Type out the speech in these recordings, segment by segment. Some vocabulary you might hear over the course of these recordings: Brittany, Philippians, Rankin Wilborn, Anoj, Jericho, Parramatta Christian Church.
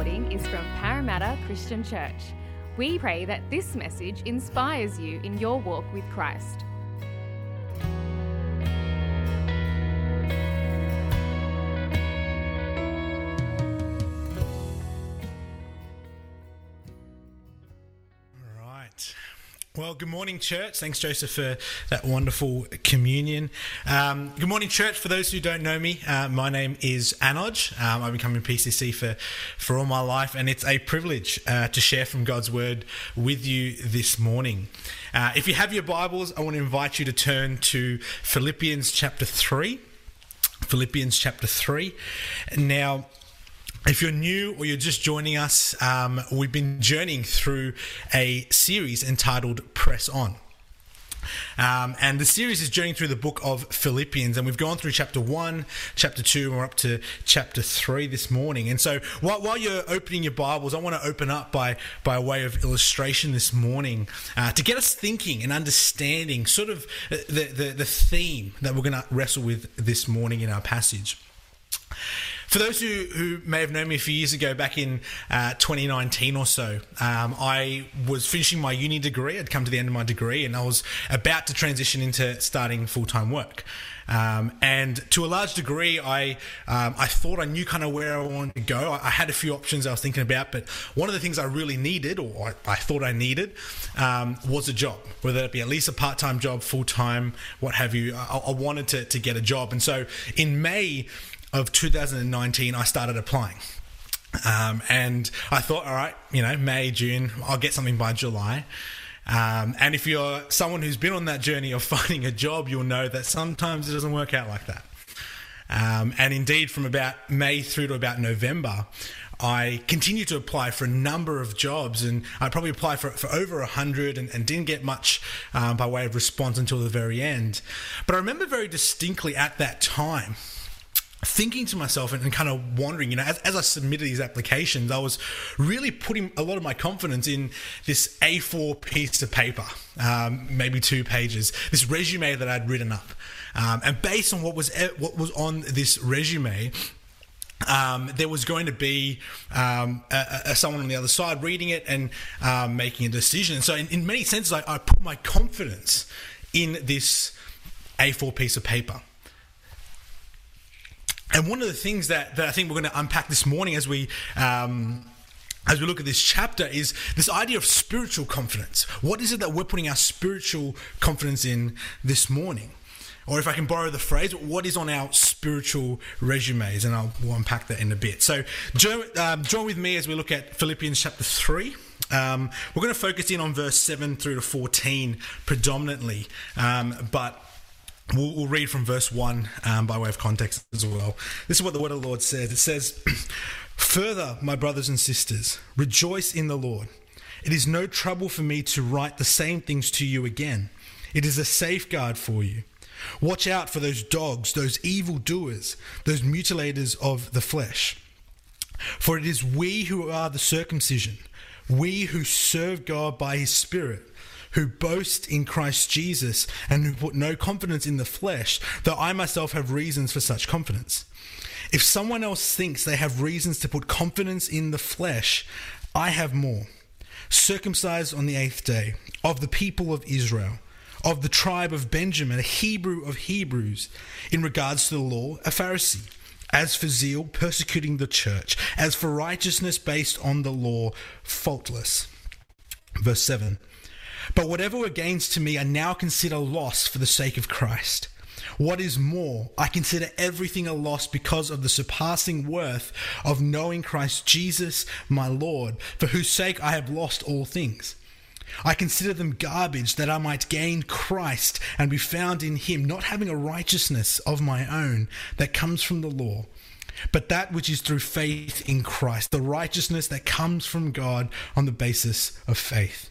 recording is from Parramatta Christian Church. We pray that this message inspires you in your walk with Christ. Well, good morning, church. Thanks, Joseph, for that wonderful communion. Good morning, church. For those who don't know me, my name is Anoj. I've been coming to PCC for all my life, and it's a privilege to share from God's Word with you this morning. If you have your Bibles, I want to invite you to turn to Philippians chapter 3. Philippians chapter 3. Now, if you're new or you're just joining us, we've been journeying through a series entitled Press On. And the series is journeying through the book of Philippians, and we've gone through chapter 1, chapter 2, and we're up to chapter 3 this morning. And so while you're opening your Bibles, I want to open up by way of illustration this morning to get us thinking and understanding sort of the theme that we're going to wrestle with this morning in our passage. For those who may have known me a few years ago, back in 2019 or so, I was finishing my uni degree. I'd come to the end of my degree, and I was about to transition into starting full-time work. And to a large degree, I thought I knew kind of where I wanted to go. I had a few options I was thinking about, but one of the things I really needed, or I thought I needed, was a job, whether it be at least a part-time job, full-time, what have you. I wanted to get a job. And so in May of 2019, I started applying. And I thought, all right, May, June, I'll get something by July. And if you're someone who's been on that journey of finding a job, you'll know that sometimes it doesn't work out like that. And indeed, from about May through to about November, I continued to apply for a number of jobs, and I probably applied for over 100 and didn't get much by way of response until the very end. But I remember very distinctly at that time, thinking to myself and kind of wondering, as I submitted these applications, I was really putting a lot of my confidence in this A4 piece of paper, maybe 2 pages, this resume that I'd written up. And based on what was on this resume, there was going to be someone on the other side reading it and making a decision. So in many senses, I put my confidence in this A4 piece of paper. And one of the things that I think we're going to unpack this morning as we look at this chapter is this idea of spiritual confidence. What is it that we're putting our spiritual confidence in this morning? Or if I can borrow the phrase, what is on our spiritual resumes? And we'll unpack that in a bit. So join with me as we look at Philippians chapter 3. We're going to focus in on verse 7 through to 14 predominantly, but we'll read from verse 1 by way of context as well. This is what the word of the Lord says. It says, "Further, my brothers and sisters, rejoice in the Lord. It is no trouble for me to write the same things to you again. It is a safeguard for you. Watch out for those dogs, those evildoers, those mutilators of the flesh. For it is we who are the circumcision, we who serve God by his Spirit, who boast in Christ Jesus and who put no confidence in the flesh, though I myself have reasons for such confidence. If someone else thinks they have reasons to put confidence in the flesh, I have more. Circumcised on the 8th day, of the people of Israel, of the tribe of Benjamin, a Hebrew of Hebrews, in regards to the law, a Pharisee, as for zeal, persecuting the church, as for righteousness based on the law, faultless." Verse 7. "But whatever were gains to me, I now consider loss for the sake of Christ. What is more, I consider everything a loss because of the surpassing worth of knowing Christ Jesus, my Lord, for whose sake I have lost all things. I consider them garbage that I might gain Christ and be found in him, not having a righteousness of my own that comes from the law, but that which is through faith in Christ, the righteousness that comes from God on the basis of faith.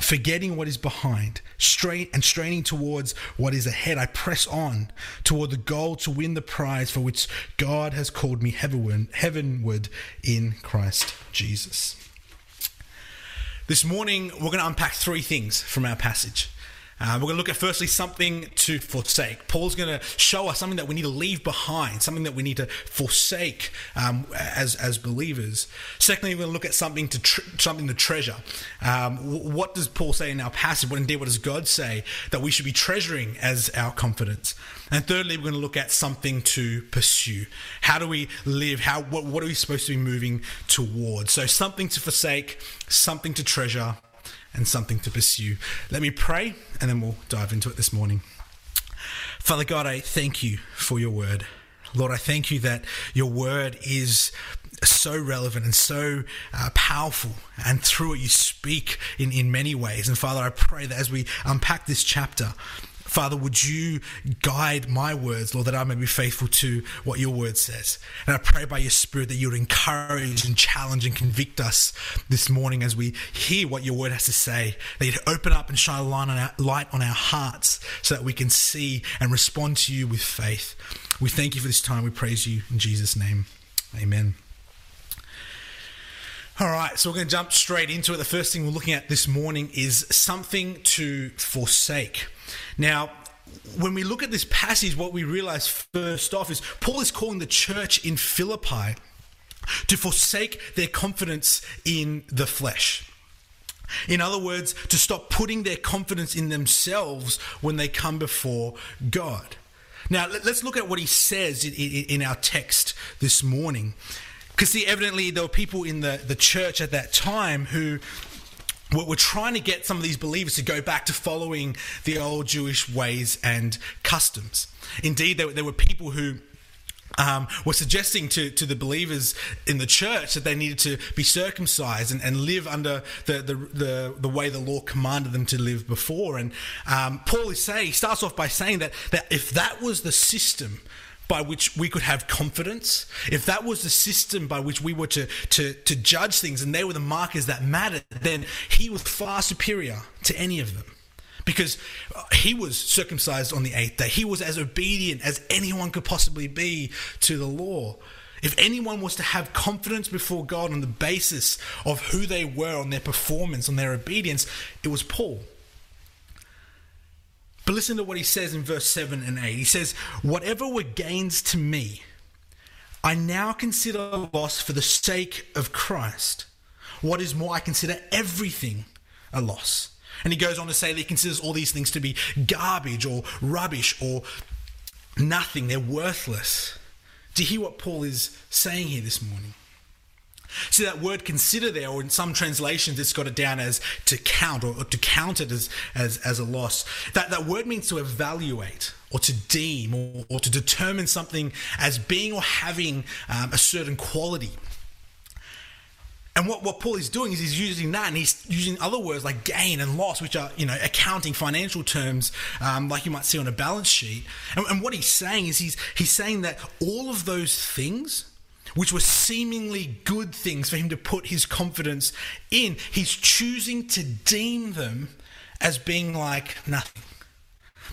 forgetting what is behind, straining towards what is ahead, I press on toward the goal to win the prize for which God has called me heavenward in Christ Jesus. This morning, we're going to unpack three things from our passage. We're going to look at, firstly, something to forsake. Paul's going to show us something that we need to leave behind, something that we need to forsake as believers. Secondly, we're going to look at something to treasure. What does Paul say in our passage? What does God say that we should be treasuring as our confidence? And thirdly, we're going to look at something to pursue. How do we live? What are we supposed to be moving towards? So something to forsake, something to treasure, and something to pursue. Let me pray, and then we'll dive into it this morning. Father God, I thank you for your word. Lord, I thank you that your word is so relevant and so powerful, and through it you speak in many ways. And Father, I pray that as we unpack this chapter, Father, would you guide my words, Lord, that I may be faithful to what your word says. And I pray by your Spirit that you would encourage and challenge and convict us this morning as we hear what your word has to say, that you'd open up and shine a light on our hearts so that we can see and respond to you with faith. We thank you for this time. We praise you in Jesus' name. Amen. All right, so we're going to jump straight into it. The first thing we're looking at this morning is something to forsake. Now, when we look at this passage, what we realize first off is Paul is calling the church in Philippi to forsake their confidence in the flesh. In other words, to stop putting their confidence in themselves when they come before God. Now, let's look at what he says in our text this morning. Because, see, evidently there were people in the church at that time who we're trying to get some of these believers to go back to following the old Jewish ways and customs. Indeed, there were people who were suggesting to the believers in the church that they needed to be circumcised and live under the way the law commanded them to live before. And Paul is saying, he starts off by saying that if that was the system by which we could have confidence, if that was the system by which we were to judge things and they were the markers that mattered, then he was far superior to any of them, because he was circumcised on the eighth day. He was as obedient as anyone could possibly be to the law. If anyone was to have confidence before God on the basis of who they were, on their performance, on their obedience, it was Paul. But listen to what he says in verse 7 and 8. He says, "Whatever were gains to me, I now consider loss for the sake of Christ. What is more, I consider everything a loss." And he goes on to say that he considers all these things to be garbage or rubbish or nothing. They're worthless. Do you hear what Paul is saying here this morning? See, that word "consider" there, or in some translations it's got it down as to count, or to count it as a loss. That word means to evaluate, or to deem, or to determine something as being or having a certain quality. And what Paul is doing is he's using that, and he's using other words like gain and loss, which are, accounting, financial terms, like you might see on a balance sheet. And what he's saying is he's saying that all of those things, which were seemingly good things for him to put his confidence in, he's choosing to deem them as being like nothing.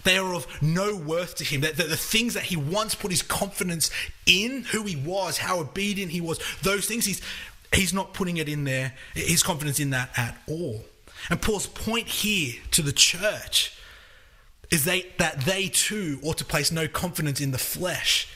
They are of no worth to him. The things that he once put his confidence in, who he was, how obedient he was, those things, he's not putting it in there, his confidence in that at all. And Paul's point here to the church is that they too ought to place no confidence in the flesh.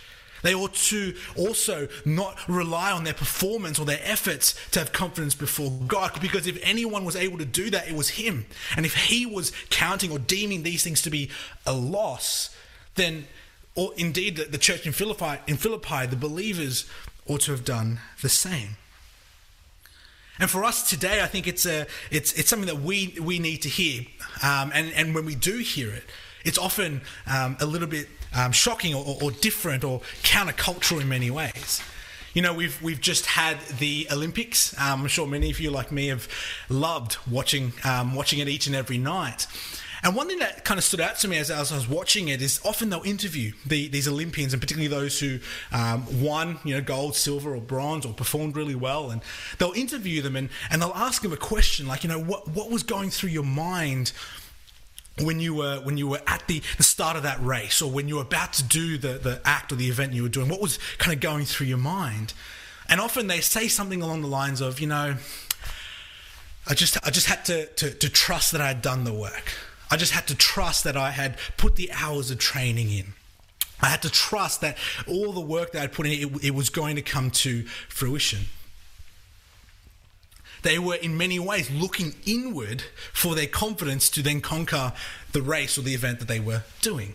They ought to also not rely on their performance or their efforts to have confidence before God, because if anyone was able to do that, it was him. And if he was counting or deeming these things to be a loss, then, or indeed, the church in Philippi, the believers ought to have done the same. And for us today, I think it's something that we need to hear, and when we do hear it, it's often a little bit shocking or different or countercultural in many ways. We've just had the Olympics. I'm sure many of you, like me, have loved watching it each and every night. And one thing that kind of stood out to me as I was watching it is often they'll interview these Olympians, and particularly those who won, you know, gold, silver or bronze or performed really well, and they'll interview them and they'll ask them a question like, you know, what was going through your mind when you were at the start of that race, or when you were about to do the act or the event you were doing? What was kind of going through your mind? And often they say something along the lines of, you know, I just had to trust that I had done the work. I just had to trust that I had put the hours of training in. I had to trust that all the work that I'd put in, it was going to come to fruition. They were in many ways looking inward for their confidence to then conquer the race or the event that they were doing.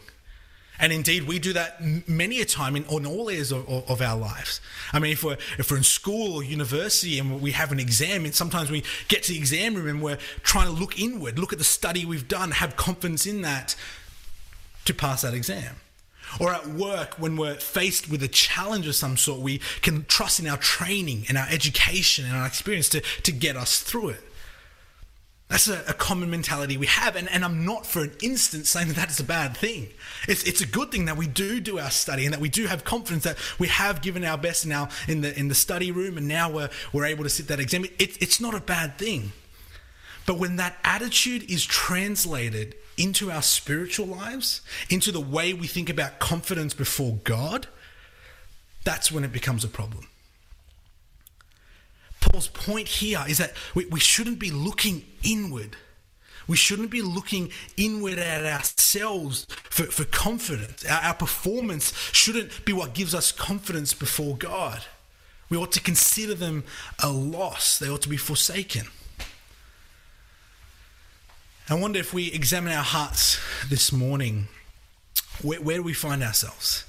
And indeed, we do that many a time on all areas of our lives. I mean, if we're in school or university and we have an exam, and sometimes we get to the exam room and we're trying to look inward, look at the study we've done, have confidence in that to pass that exam. Or at work, when we're faced with a challenge of some sort, we can trust in our training and our education and our experience to get us through it. That's a common mentality we have, and I'm not for an instant saying that is a bad thing. It's a good thing that we do our study and that we do have confidence that we have given our best now in the study room, and now we're able to sit that exam. It's not a bad thing. But when that attitude is translated into our spiritual lives, into the way we think about confidence before God, that's when it becomes a problem. Paul's point here is that we shouldn't be looking inward. We shouldn't be looking inward at ourselves for confidence. Our performance shouldn't be what gives us confidence before God. We ought to consider them a loss. They ought to be forsaken. I wonder if we examine our hearts this morning, where do we find ourselves?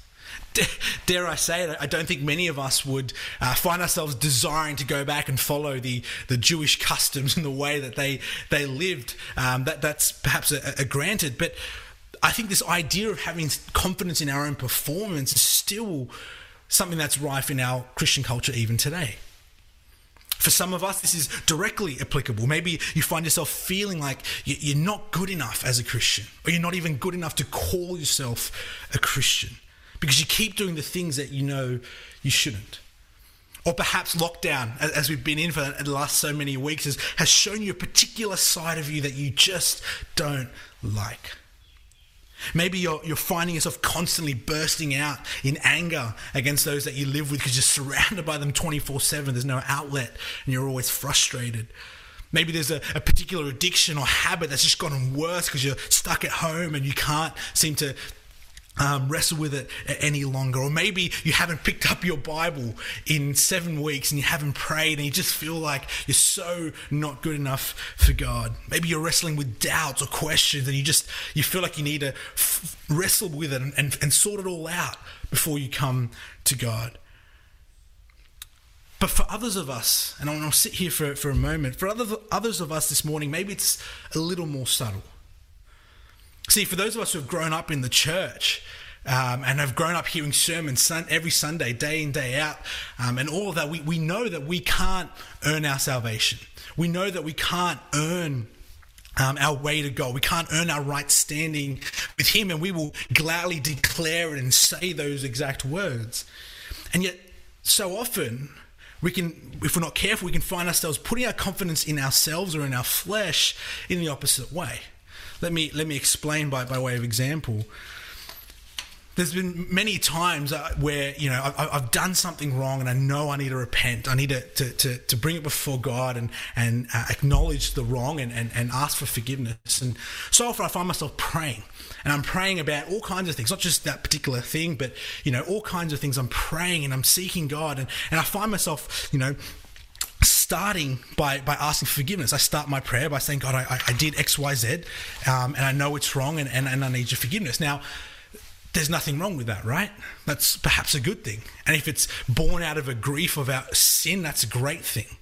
Dare I say it, I don't think many of us would find ourselves desiring to go back and follow the Jewish customs and the way that they lived. That's perhaps a granted, but I think this idea of having confidence in our own performance is still something that's rife in our Christian culture even today. For some of us, this is directly applicable. Maybe you find yourself feeling like you're not good enough as a Christian, or you're not even good enough to call yourself a Christian, because you keep doing the things that you know you shouldn't. Or perhaps lockdown, as we've been in for the last so many weeks, has shown you a particular side of you that you just don't like. Maybe you're finding yourself constantly bursting out in anger against those that you live with because you're surrounded by them 24/7. There's no outlet and you're always frustrated. Maybe there's a particular addiction or habit that's just gotten worse because you're stuck at home and you can't seem to wrestle with it any longer. Or maybe you haven't picked up your Bible in 7 weeks and you haven't prayed and you just feel like you're so not good enough for God. Maybe you're wrestling with doubts or questions and you feel like you need to wrestle with it and sort it all out before you come to God. But for others of us, and I'll sit here for a moment, for others of us this morning, maybe it's a little more subtle. See, for those of us who have grown up in the church and have grown up hearing sermons every Sunday, day in, day out, and all of that, we know that we can't earn our salvation. We know that we can't earn our way to God. We can't earn our right standing with Him, and we will gladly declare it and say those exact words. And yet, so often, if we're not careful, we can find ourselves putting our confidence in ourselves or in our flesh in the opposite way. Let me explain by way of example. There's been many times where, you know, I've done something wrong and I know I need to repent. I need to bring it before God and acknowledge the wrong and ask for forgiveness. And so often I find myself praying. And I'm praying about all kinds of things, not just that particular thing, but, you know, all kinds of things. I'm praying and I'm seeking God. And I find myself, you know, starting by asking for forgiveness. I start my prayer by saying, God, I did X, Y, Z, and I know it's wrong and I need your forgiveness. Now, there's nothing wrong with that, right? That's perhaps a good thing. And if it's born out of a grief of our sin, that's a great thing.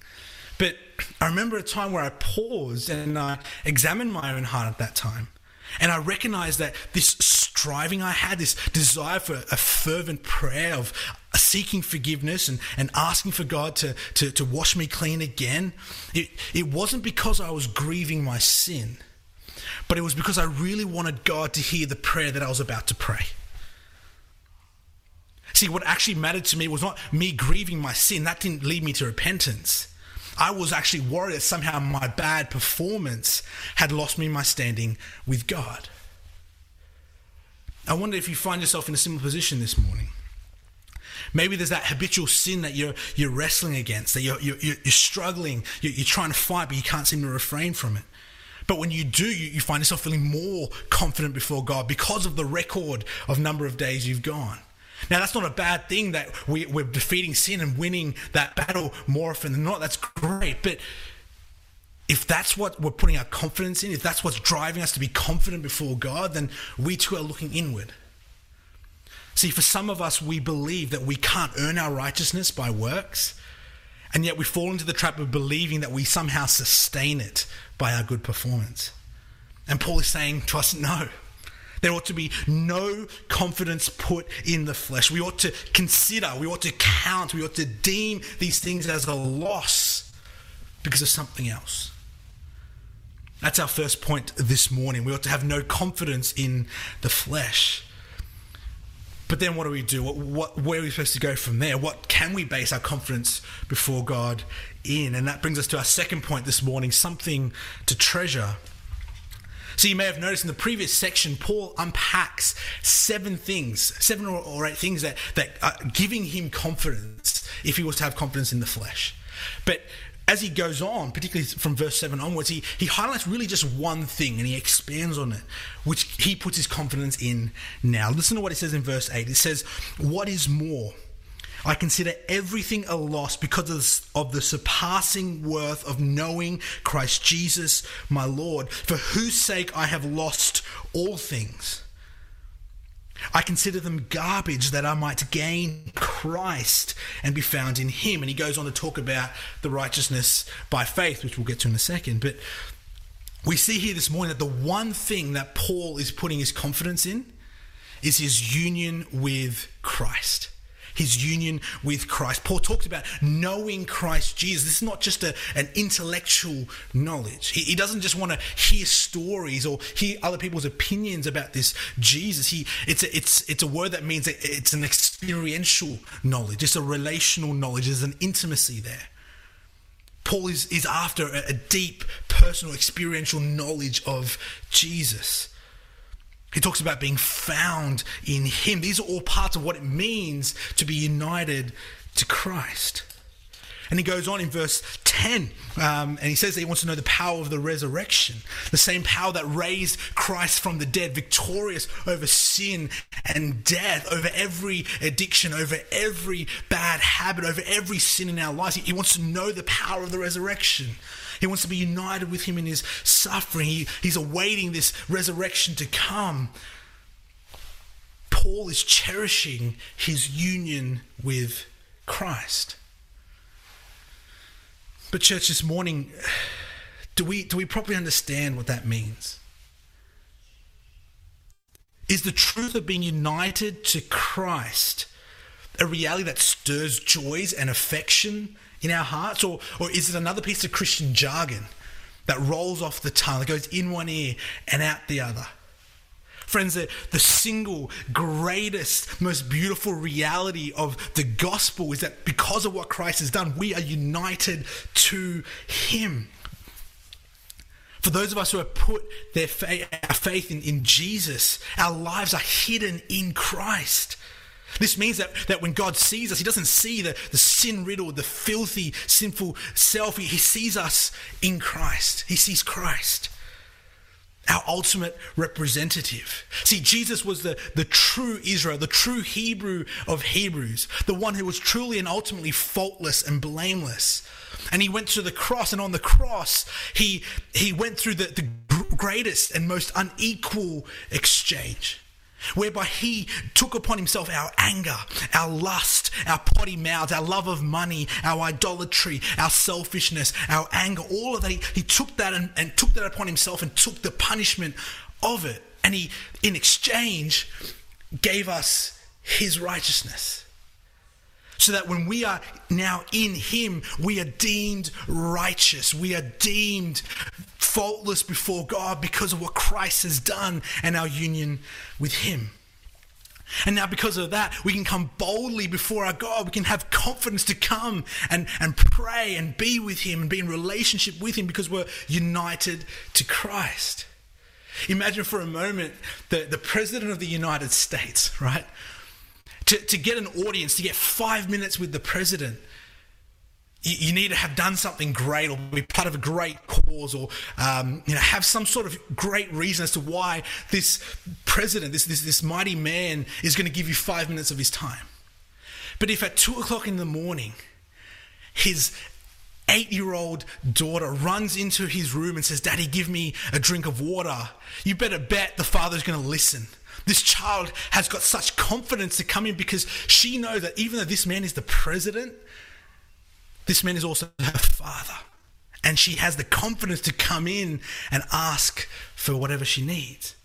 But I remember a time where I paused and I examined my own heart at that time. And I recognized that this striving I had, this desire for a fervent prayer of seeking forgiveness and asking for God to wash me clean again, it wasn't because I was grieving my sin. but it was because I really wanted God to hear the prayer that I was about to pray. See, what actually mattered to me was not me grieving my sin. That didn't lead me to repentance. I was actually worried that somehow my bad performance had lost me my standing with God. I wonder if you find yourself in a similar position this morning. Maybe there's that habitual sin that you're wrestling against, that you're struggling, you're trying to fight, but you can't seem to refrain from it. But when you do, you find yourself feeling more confident before God because of the record of number of days you've gone. Now, that's not a bad thing that we're defeating sin and winning that battle more often than not. That's great. But if that's what we're putting our confidence in, if that's what's driving us to be confident before God, then we too are looking inward. See, for some of us, we believe that we can't earn our righteousness by works, and yet we fall into the trap of believing that we somehow sustain it by our good performance. And Paul is saying to us, no. There ought to be no confidence put in the flesh. We ought to consider, we ought to count, we ought to deem these things as a loss because of something else. That's our first point this morning. We ought to have no confidence in the flesh. But then what do we do? Where are we supposed to go from there? What can we base our confidence before God in? And that brings us to our second point this morning, something to treasure. So you may have noticed in the previous section, Paul unpacks seven or eight things that are giving him confidence if he was to have confidence in the flesh. But as he goes on, particularly from verse 7 onwards, he highlights really just one thing and he expands on it, which he puts his confidence in now. Listen to what it says in verse 8. It says, "What is more, I consider everything a loss because of the surpassing worth of knowing Christ Jesus, my Lord, for whose sake I have lost all things. I consider them garbage that I might gain Christ and be found in him." And he goes on to talk about the righteousness by faith, which we'll get to in a second. But we see here this morning that the one thing that Paul is putting his confidence in is his union with Christ. His union with Christ. Paul talks about knowing Christ Jesus. This is not just an intellectual knowledge. He doesn't just want to hear stories or hear other people's opinions about this Jesus. It's a word that means it's an experiential knowledge. It's a relational knowledge. There's an intimacy there. Paul is after a deep personal experiential knowledge of Jesus. He talks about being found in him. These are all parts of what it means to be united to Christ. And he goes on in verse 10, and he says that he wants to know the power of the resurrection, the same power that raised Christ from the dead, victorious over sin and death, over every addiction, over every bad habit, over every sin in our lives. He wants to know the power of the resurrection. He wants to be united with him in his suffering. He's awaiting this resurrection to come. Paul is cherishing his union with Christ. But church, this morning, do we properly understand what that means? Is the truth of being united to Christ a reality that stirs joys and affection in our hearts? Or is it another piece of Christian jargon that rolls off the tongue, that goes in one ear and out the other? Friends, the single greatest, most beautiful reality of the gospel is that because of what Christ has done, we are united to him. For those of us who have put our faith in Jesus, our lives are hidden in Christ. This means that when God sees us, he doesn't see the sin-riddled, the filthy, sinful self. He sees us in Christ. He sees Christ, our ultimate representative. See, Jesus was the true Israel, the true Hebrew of Hebrews, the one who was truly and ultimately faultless and blameless. And he went to the cross, and on the cross, he went through the greatest and most unequal exchange, whereby he took upon himself our anger, our lust, our potty mouths, our love of money, our idolatry, our selfishness, our anger, all of that. He took that and took that upon himself and took the punishment of it. And he, in exchange, gave us his righteousness. so that when we are now in him, we are deemed righteous. We are deemed faultless before God because of what Christ has done and our union with him. And now because of that, we can come boldly before our God. We can have confidence to come and pray and be with him and be in relationship with him because we're united to Christ. Imagine for a moment the President of the United States, right? To get an audience, to get 5 minutes with the President, you need to have done something great or be part of a great cause or have some sort of great reason as to why this president, this mighty man is going to give you 5 minutes of his time. But if at 2:00 in the morning his 8-year-old daughter runs into his room and says, "Daddy, give me a drink of water," you better bet the father's going to listen. This child has got such confidence to come in because she knows that even though this man is the president, this man is also her father, and she has the confidence to come in and ask for whatever she needs.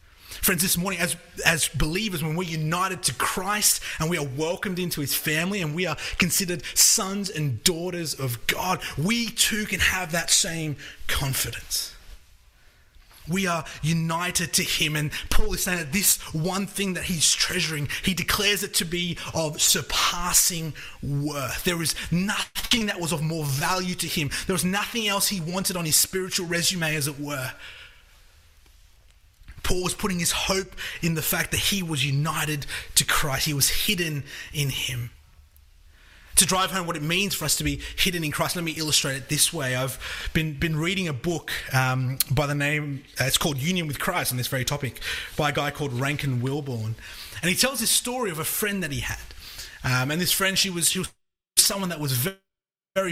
Friends, this morning as believers, when we're united to Christ and we are welcomed into his family and we are considered sons and daughters of God, we too can have that same confidence. We are united to him, and Paul is saying that this one thing that he's treasuring, he declares it to be of surpassing worth. There is nothing that was of more value to him. There was nothing else he wanted on his spiritual resume, as it were. Paul was putting his hope in the fact that he was united to Christ. He was hidden in him. To drive home what it means for us to be hidden in Christ, let me illustrate it this way. I've been reading a book by the name, it's called Union with Christ, on this very topic, by a guy called Rankin Wilborn. And he tells this story of a friend that he had. And this friend, she was someone that was very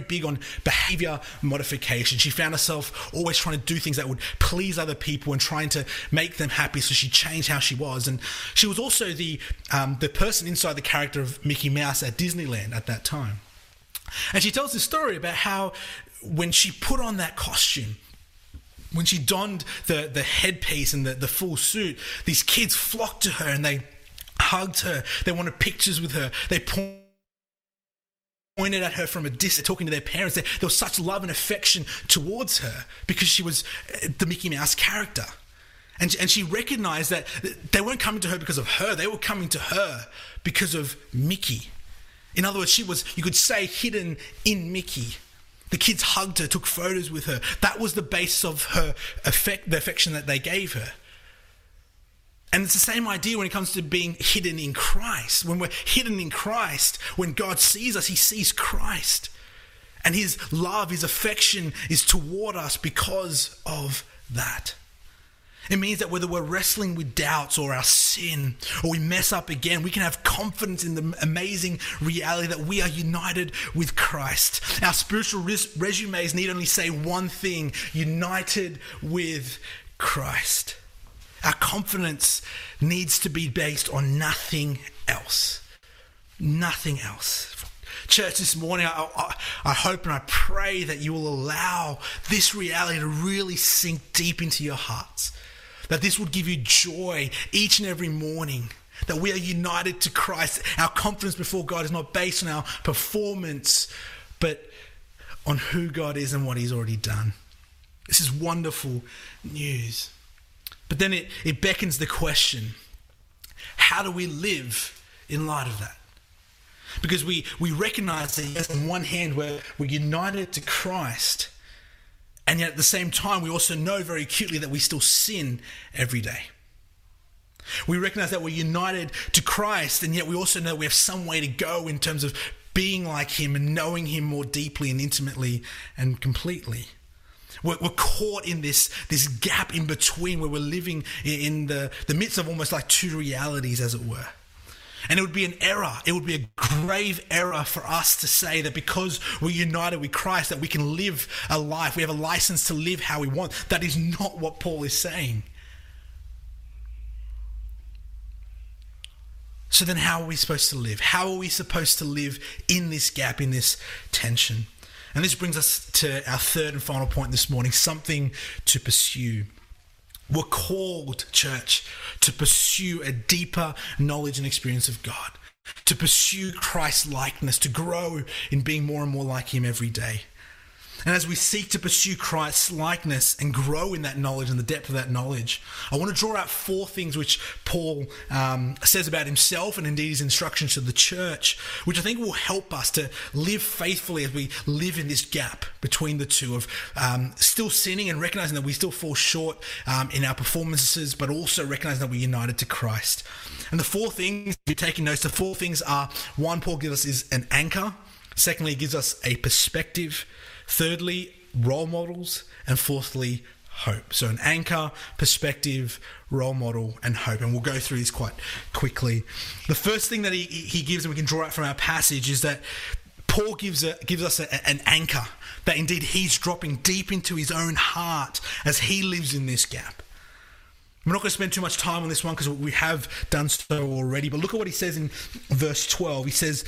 big on behavior modification. She found herself always trying to do things that would please other people and trying to make them happy, so she changed how she was. And she was also the person inside the character of Mickey Mouse at Disneyland at that time. And she tells this story about how when she put on that costume, when she donned the headpiece and the full suit, these kids flocked to her and they hugged her. They wanted pictures with her. They pointed at her from a distance, talking to their parents. There was such love and affection towards her because she was the Mickey Mouse character. And she recognized that they weren't coming to her because of her. They were coming to her because of Mickey. In other words, she was, you could say, hidden in Mickey. The kids hugged her, took photos with her. That was the basis of her the affection that they gave her. And it's the same idea when it comes to being hidden in Christ. When we're hidden in Christ, when God sees us, he sees Christ. And his love, his affection is toward us because of that. It means that whether we're wrestling with doubts or our sin or we mess up again, we can have confidence in the amazing reality that we are united with Christ. Our spiritual resumes need only say one thing: united with Christ. Our confidence needs to be based on nothing else. Nothing else. Church, this morning, I hope and I pray that you will allow this reality to really sink deep into your hearts. That this would give you joy each and every morning. That we are united to Christ. Our confidence before God is not based on our performance, but on who God is and what he's already done. This is wonderful news. But then it beckons the question, how do we live in light of that? Because we recognize that, yes, on one hand, we're united to Christ, and yet at the same time, we also know very acutely that we still sin every day. We recognize that we're united to Christ, and yet we also know we have some way to go in terms of being like him and knowing him more deeply and intimately and completely. We're caught in this gap in between where we're living in the midst of almost like two realities, as it were. And it would be an error. It would be a grave error for us to say that because we're united with Christ that we can live a life. We have a license to live how we want. That is not what Paul is saying. So then how are we supposed to live? How are we supposed to live in this gap, in this tension? And this brings us to our third and final point this morning, something to pursue. We're called, church, to pursue a deeper knowledge and experience of God. to pursue Christ's likeness, to grow in being more and more like him every day. And as we seek to pursue Christ's likeness and grow in that knowledge and the depth of that knowledge, I want to draw out four things which Paul says about himself and indeed his instructions to the church, which I think will help us to live faithfully as we live in this gap between the two of still sinning and recognizing that we still fall short in our performances, but also recognizing that we're united to Christ. And the four things, if you're taking notes, the four things are, one, Paul gives us is an anchor. Secondly, he gives us a perspective. Thirdly, role models, and fourthly, hope. So an anchor, perspective, role model, and hope. And we'll go through these quite quickly. The first thing that he gives, and we can draw out from our passage, is that Paul gives us an anchor, that indeed he's dropping deep into his own heart as he lives in this gap. We're not going to spend too much time on this one because we have done so already, but look at what he says in verse 12. He says,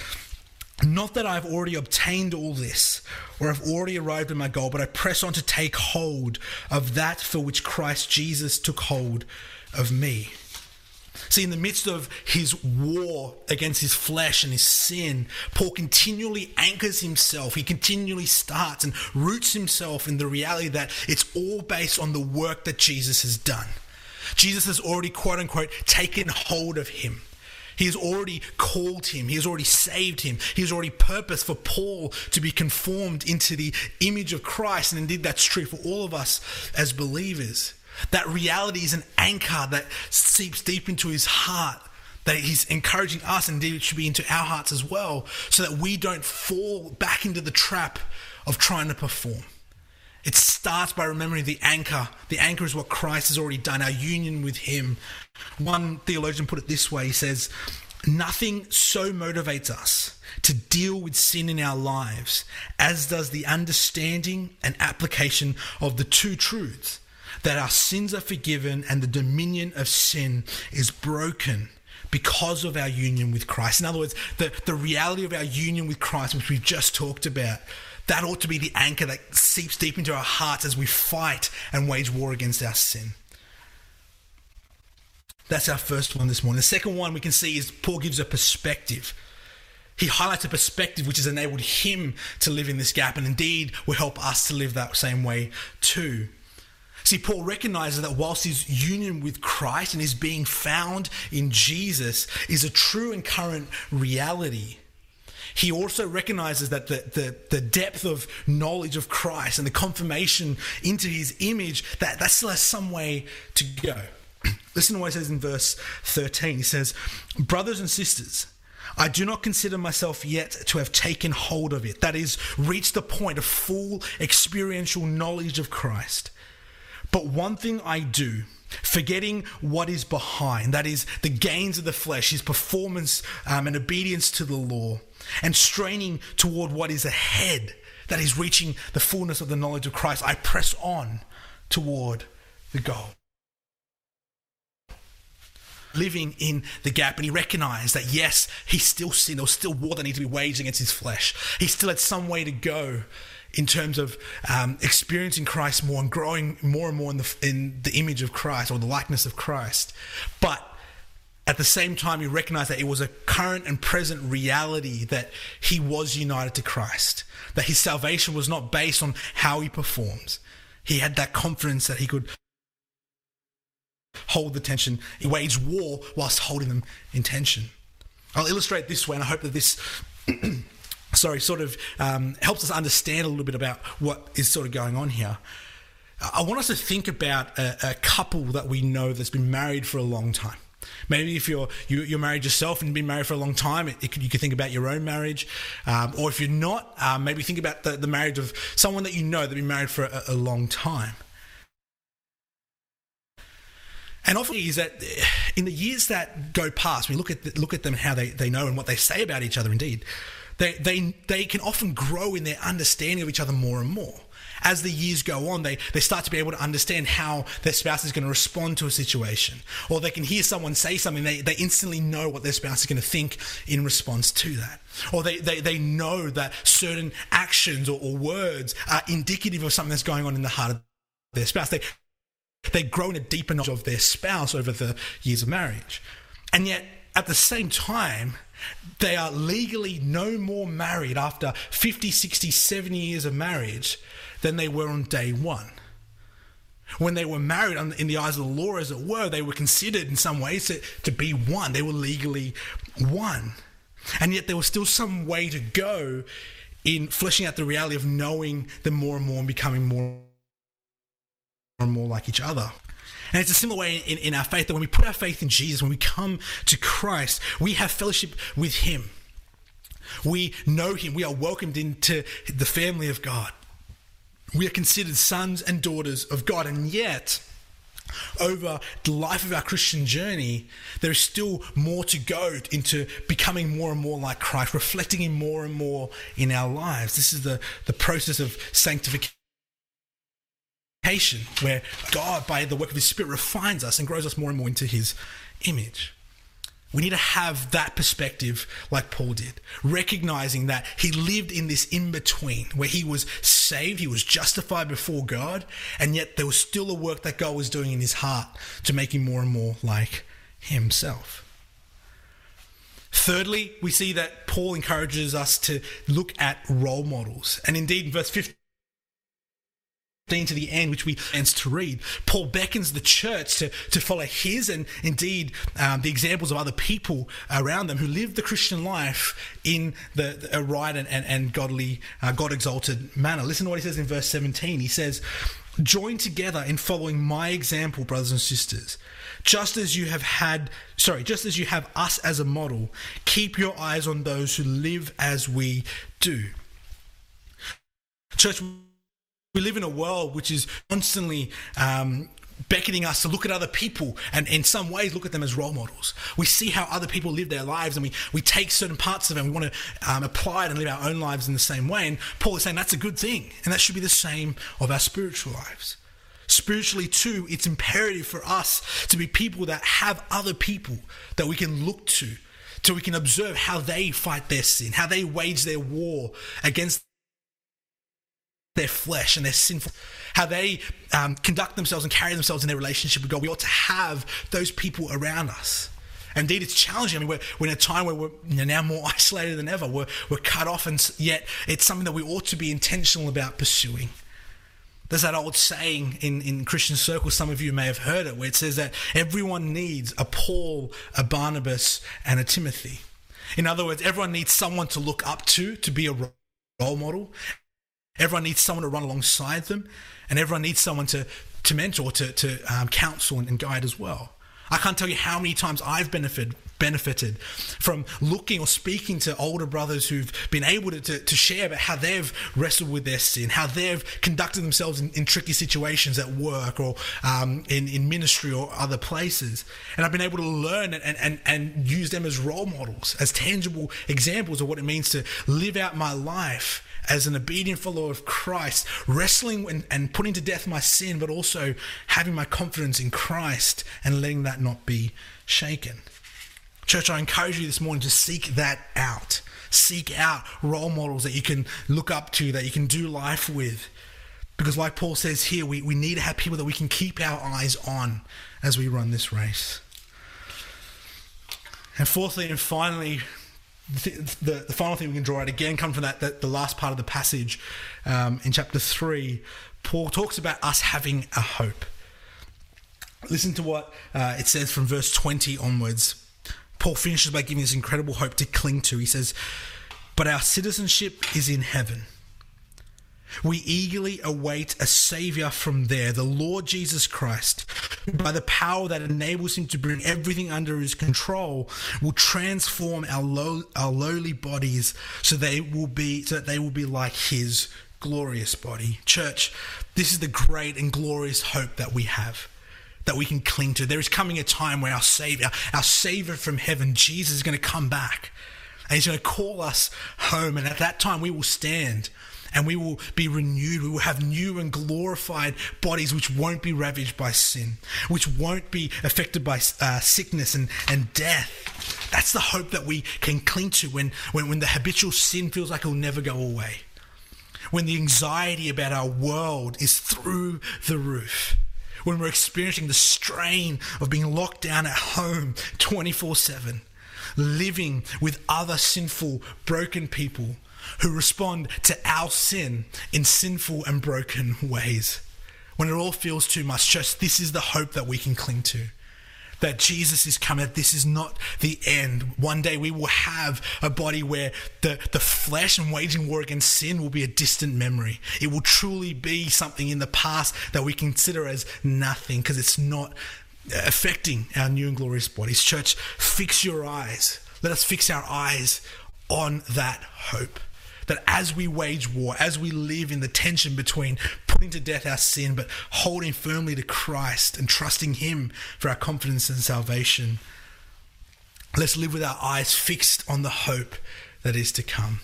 "Not that I've already obtained all this, or I've already arrived at my goal, but I press on to take hold of that for which Christ Jesus took hold of me." See, in the midst of his war against his flesh and his sin, Paul continually anchors himself. He continually starts and roots himself in the reality that it's all based on the work that Jesus has done. Jesus has already, quote unquote, taken hold of him. He has already called him. He has already saved him. He has already purposed for Paul to be conformed into the image of Christ. And indeed, that's true for all of us as believers. That reality is an anchor that seeps deep into his heart, that he's encouraging us, and indeed it should be into our hearts as well, so that we don't fall back into the trap of trying to perform. It starts by remembering the anchor. The anchor is what Christ has already done, our union with him. One theologian put it this way. He says, "Nothing so motivates us to deal with sin in our lives as does the understanding and application of the two truths, that our sins are forgiven and the dominion of sin is broken because of our union with Christ." In other words, the reality of our union with Christ, which we've just talked about, that ought to be the anchor that seeps deep into our hearts as we fight and wage war against our sin. That's our first one this morning. The second one we can see is Paul gives a perspective. He highlights a perspective which has enabled him to live in this gap, and indeed will help us to live that same way too. See, Paul recognizes that whilst his union with Christ and his being found in Jesus is a true and current reality, he also recognizes that the depth of knowledge of Christ and the confirmation into his image, that still has some way to go. Listen to what he says in verse 13. He says, "Brothers and sisters, I do not consider myself yet to have taken hold of it," that is, reached the point of full experiential knowledge of Christ. "But one thing I do, forgetting what is behind," that is, the gains of the flesh, his performance and obedience to the law, "and straining toward what is ahead," that is, reaching the fullness of the knowledge of Christ, "I press on toward the goal." Living in the gap, and he recognized that, yes, he still sinned. There was still war that needed to be waged against his flesh. He still had some way to go in terms of experiencing Christ more and growing more and more in the image of Christ, or the likeness of Christ. But at the same time, he recognized that it was a current and present reality that he was united to Christ, that his salvation was not based on how he performs. He had that confidence that he could hold the tension, wage war whilst holding them in tension. I'll illustrate this way, and I hope that this helps us understand a little bit about what is sort of going on here. I want us to think about a couple that we know that's been married for a long time. Maybe if you're married yourself and been married for a long time, you could think about your own marriage. Or if you're not, maybe think about the marriage of someone that you know that's been married for a long time. And often is that in the years that go past, we look at them, how they know and what they say about each other indeed. They can often grow in their understanding of each other more and more. As the years go on, they start to be able to understand how their spouse is going to respond to a situation. Or they can hear someone say something, they instantly know what their spouse is going to think in response to that. Or they know that certain actions or words are indicative of something that's going on in the heart of their spouse. They grow in a deeper knowledge of their spouse over the years of marriage. And yet, at the same time, They are legally no more married after 50, 60, 70 years of marriage than they were on day one. When they were married, in the eyes of the law, as it were, they were considered in some ways to be one. They were legally one. And yet there was still some way to go in fleshing out the reality of knowing them more and more and becoming more and more like each other. And it's a similar way in our faith, that when we put our faith in Jesus, when we come to Christ, we have fellowship with him. We know him. We are welcomed into the family of God. We are considered sons and daughters of God. And yet, over the life of our Christian journey, there is still more to go into becoming more and more like Christ, reflecting him more and more in our lives. This is the process of sanctification, where God, by the work of his Spirit, refines us and grows us more and more into his image. We need to have that perspective like Paul did, recognizing that he lived in this in-between where he was saved, he was justified before God, and yet there was still a work that God was doing in his heart to make him more and more like himself. Thirdly, we see that Paul encourages us to look at role models. And indeed, in verse 15, to the end, which we chance to read, Paul beckons the church to follow his and indeed the examples of other people around them who lived the Christian life in a right and godly, God-exalted manner. Listen to what he says in verse 17. He says, "Join together in following my example, brothers and sisters. Just as you have us as a model, keep your eyes on those who live as we do." Church, we live in a world which is constantly beckoning us to look at other people and in some ways look at them as role models. We see how other people live their lives and we take certain parts of it and we want to apply it and live our own lives in the same way. And Paul is saying that's a good thing, and that should be the same of our spiritual lives. Spiritually too, it's imperative for us to be people that have other people that we can look to, so we can observe how they fight their sin, how they wage their war against their flesh and their sinful, how they conduct themselves and carry themselves in their relationship with God. We ought to have those people around us. Indeed, it's challenging. I mean, we're in a time where we're now more isolated than ever. We're cut off, and yet it's something that we ought to be intentional about pursuing. There's that old saying in Christian circles, some of you may have heard it, where it says that everyone needs a Paul, a Barnabas, and a Timothy. In other words, everyone needs someone to look up to be a role model. Everyone needs someone to run alongside them, and everyone needs someone to mentor, to counsel and guide as well. I can't tell you how many times I've benefited from looking or speaking to older brothers who've been able to share about how they've wrestled with their sin, how they've conducted themselves in tricky situations at work or in ministry or other places. And I've been able to learn and use them as role models, as tangible examples of what it means to live out my life as an obedient follower of Christ, wrestling and putting to death my sin, but also having my confidence in Christ and letting that not be shaken. Church, I encourage you this morning to seek that out. Seek out role models that you can look up to, that you can do life with. Because like Paul says here, we need to have people that we can keep our eyes on as we run this race. And fourthly and finally, the final thing we can draw out again comes from the last part of the passage in chapter 3. Paul talks about us having a hope. Listen to what it says from verse 20 onwards. Paul finishes by giving this incredible hope to cling to. He says, "But our citizenship is in heaven. We eagerly await a Savior from there, the Lord Jesus Christ, who by the power that enables him to bring everything under his control will transform our lowly bodies so that they will be like his glorious body." Church, this is the great and glorious hope that we have, that we can cling to. There is coming a time where our Savior from heaven, Jesus, is going to come back and he's going to call us home. And at that time we will stand and we will be renewed. We will have new and glorified bodies which won't be ravaged by sin, which won't be affected by sickness and death. That's the hope that we can cling to when the habitual sin feels like it will never go away, when the anxiety about our world is through the roof, when we're experiencing the strain of being locked down at home 24/7. living with other sinful, broken people who respond to our sin in sinful and broken ways. When it all feels too much, church, this is the hope that we can cling to. That Jesus is coming, that this is not the end. One day we will have a body where the flesh and waging war against sin will be a distant memory. It will truly be something in the past that we consider as nothing because it's not affecting our new and glorious bodies. Church, fix your eyes. Let us fix our eyes on that hope. That as we wage war, as we live in the tension between putting to death our sin, but holding firmly to Christ and trusting Him for our confidence and salvation, let's live with our eyes fixed on the hope that is to come.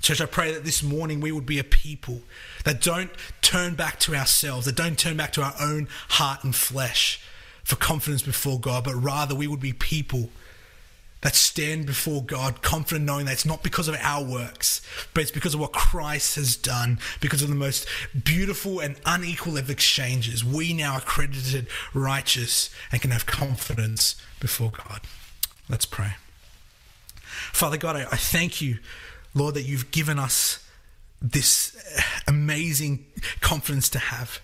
Church, I pray that this morning we would be a people that don't turn back to ourselves, that don't turn back to our own heart and flesh for confidence before God, but rather we would be people that stand before God confident, knowing that it's not because of our works, but it's because of what Christ has done, because of the most beautiful and unequal of exchanges. We now are credited righteous and can have confidence before God. Let's pray. Father God, I thank you, Lord, that you've given us this amazing confidence to have.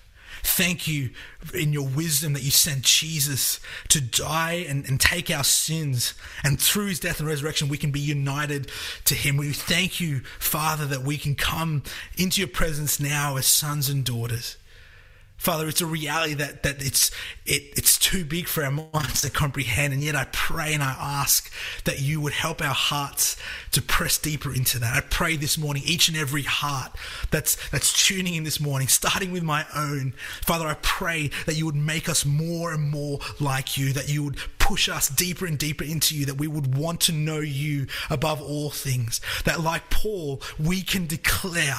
Thank you in your wisdom that you sent Jesus to die and take our sins. And through his death and resurrection, we can be united to him. We thank you, Father, that we can come into your presence now as sons and daughters. Father, it's a reality that it's too big for our minds to comprehend. And yet I pray and I ask that you would help our hearts to press deeper into that. I pray this morning, each and every heart that's tuning in this morning, starting with my own, Father, I pray that you would make us more and more like you, that you would push us deeper and deeper into you, that we would want to know you above all things, that like Paul, we can declare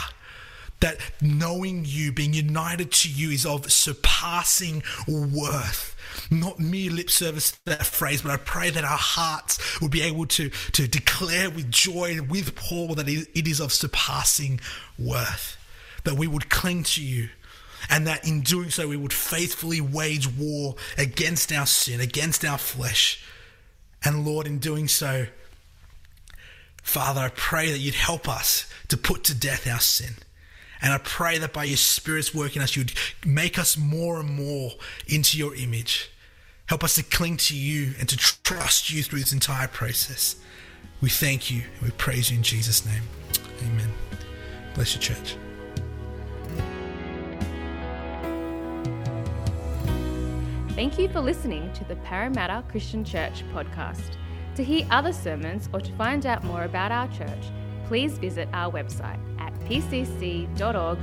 that knowing you, being united to you is of surpassing worth. Not mere lip service to that phrase, but I pray that our hearts would be able to declare with joy with Paul that it is of surpassing worth. That we would cling to you and that in doing so we would faithfully wage war against our sin, against our flesh. And Lord, in doing so, Father, I pray that you'd help us to put to death our sin. And I pray that by your Spirit's work in us, you'd make us more and more into your image. Help us to cling to you and to trust you through this entire process. We thank you and we praise you in Jesus' name. Amen. Bless your church. Thank you for listening to the Parramatta Christian Church podcast. To hear other sermons or to find out more about our church, please visit our website at pcc.org.au.